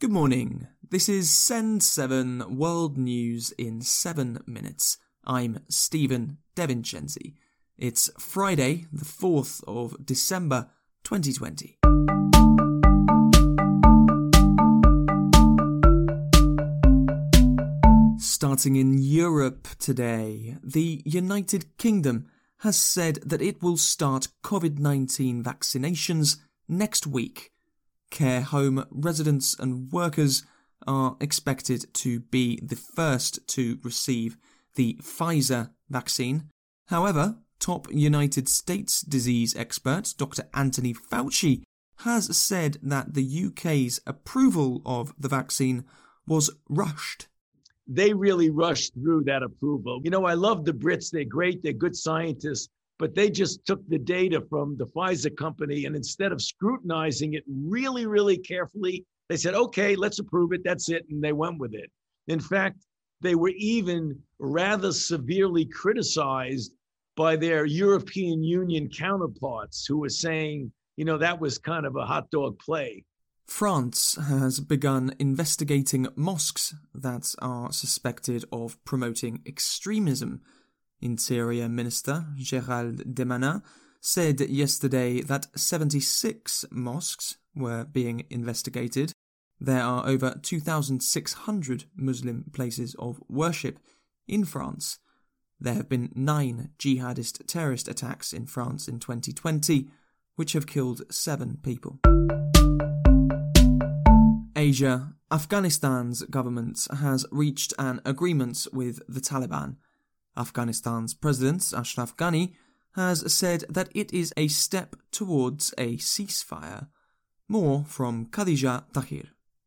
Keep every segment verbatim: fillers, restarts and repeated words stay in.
Good morning, this is Send seven World News in seven minutes. I'm Stephen Devincenzi. It's Friday, the fourth of December, twenty twenty. Starting in Europe today, the United Kingdom has said that it will start COVID nineteen vaccinations next week. Care home residents and workers are expected to be the first to receive the Pfizer vaccine. However, top United States disease expert Doctor Anthony Fauci has said that the U K's approval of the vaccine was rushed. They really rushed through that approval. You know, I love the Brits. They're great. They're good scientists. But they just took the data from the Pfizer company, and instead of scrutinizing it really, really carefully, they said, okay, let's approve it, that's it, and they went with it. In fact, they were even rather severely criticized by their European Union counterparts who were saying, you know, that was kind of a hot dog play. France has begun investigating mosques that are suspected of promoting extremism. Interior Minister Gérald Demanin said yesterday that seventy-six mosques were being investigated. There are over two thousand six hundred Muslim places of worship in France. There have been nine jihadist terrorist attacks in France in twenty twenty, which have killed seven people. Asia. Afghanistan's government has reached an agreement with the Taliban. Afghanistan's President Ashraf Ghani has said that it is a step towards a ceasefire. More from Khadija Tahir.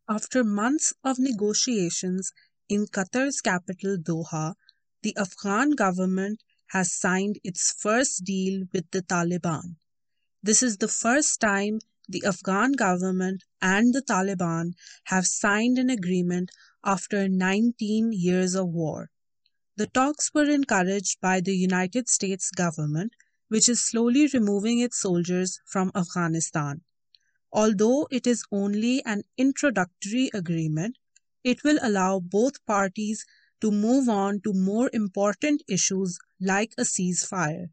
After months of negotiations in Qatar's capital Doha, the Afghan government has signed its first deal with the Taliban. This is the first time the Afghan government and the Taliban have signed an agreement after nineteen years of war. The talks were encouraged by the United States government, which is slowly removing its soldiers from Afghanistan. Although it is only an introductory agreement, it will allow both parties to move on to more important issues like a ceasefire.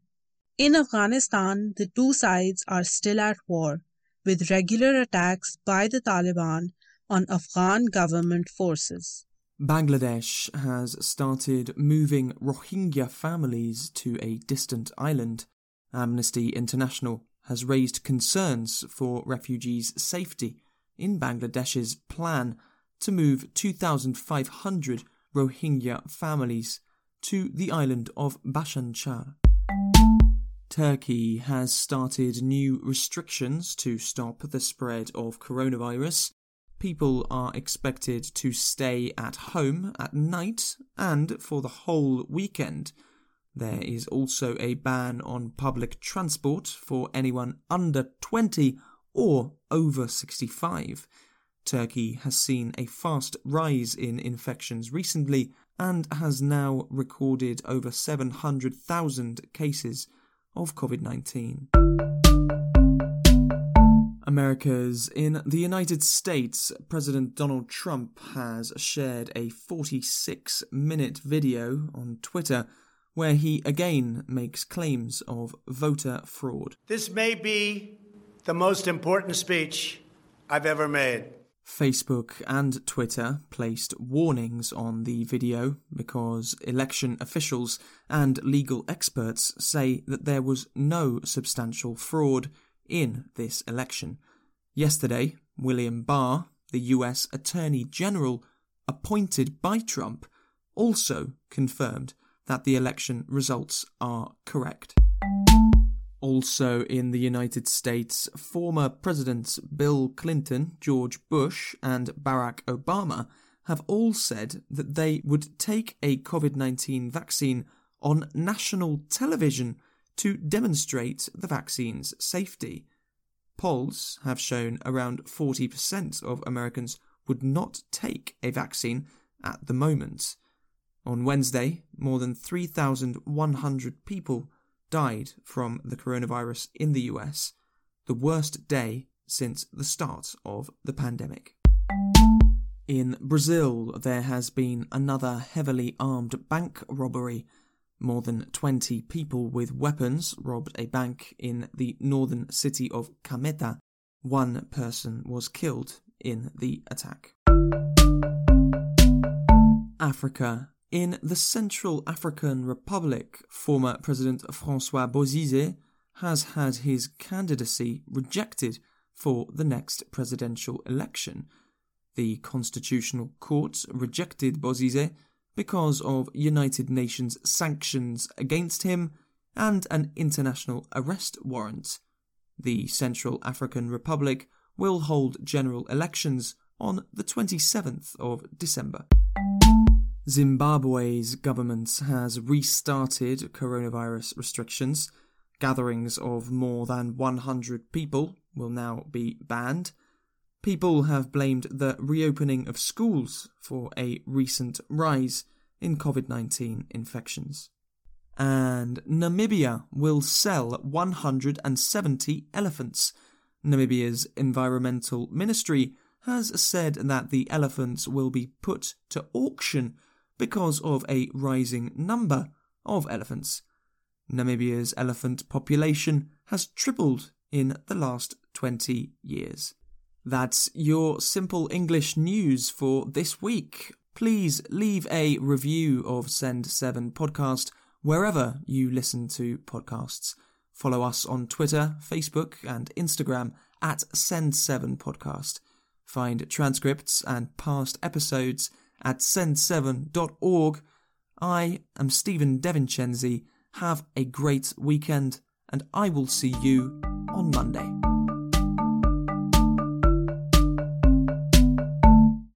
In Afghanistan, the two sides are still at war, with regular attacks by the Taliban on Afghan government forces. Bangladesh has started moving Rohingya families to a distant island. Amnesty International has raised concerns for refugees' safety in Bangladesh's plan to move two thousand five hundred Rohingya families to the island of Bhasan Char. Turkey has started new restrictions to stop the spread of coronavirus. People are expected to stay at home at night and for the whole weekend. There is also a ban on public transport for anyone under twenty or over sixty-five. Turkey has seen a fast rise in infections recently and has now recorded over seven hundred thousand cases of COVID nineteen. Americas. In the United States, President Donald Trump has shared a forty-six minute video on Twitter where he again makes claims of voter fraud. This may be the most important speech I've ever made. Facebook and Twitter placed warnings on the video because election officials and legal experts say that there was no substantial fraud in this election. Yesterday, William Barr, the U S Attorney General appointed by Trump, also confirmed that the election results are correct. Also in the United States, former Presidents Bill Clinton, George Bush, and Barack Obama have all said that they would take a COVID nineteen vaccine on national television to demonstrate the vaccine's safety. Polls have shown around forty percent of Americans would not take a vaccine at the moment. On Wednesday, more than three thousand one hundred people died from the coronavirus in the U S, the worst day since the start of the pandemic. In Brazil, there has been another heavily armed bank robbery. More than twenty people with weapons robbed a bank in the northern city of Kameta. One person was killed in the attack. Africa. In the Central African Republic, former President François Bozizé has had his candidacy rejected for the next presidential election. The Constitutional Court rejected Bozizé because of United Nations sanctions against him and an international arrest warrant. The Central African Republic will hold general elections on the twenty-seventh of December. Zimbabwe's government has restarted coronavirus restrictions. Gatherings of more than one hundred people will now be banned. People have blamed the reopening of schools for a recent rise in covid nineteen infections. And Namibia will sell one hundred seventy elephants. Namibia's Environmental Ministry has said that the elephants will be put to auction because of a rising number of elephants. Namibia's elephant population has tripled in the last twenty years. That's your Simple English news for this week. Please leave a review of Send seven Podcast wherever you listen to podcasts. Follow us on Twitter, Facebook and Instagram at Send seven Podcast. Find transcripts and past episodes at send seven dot org. I am Stephen Devincenzi. Have a great weekend, and I will see you on Monday.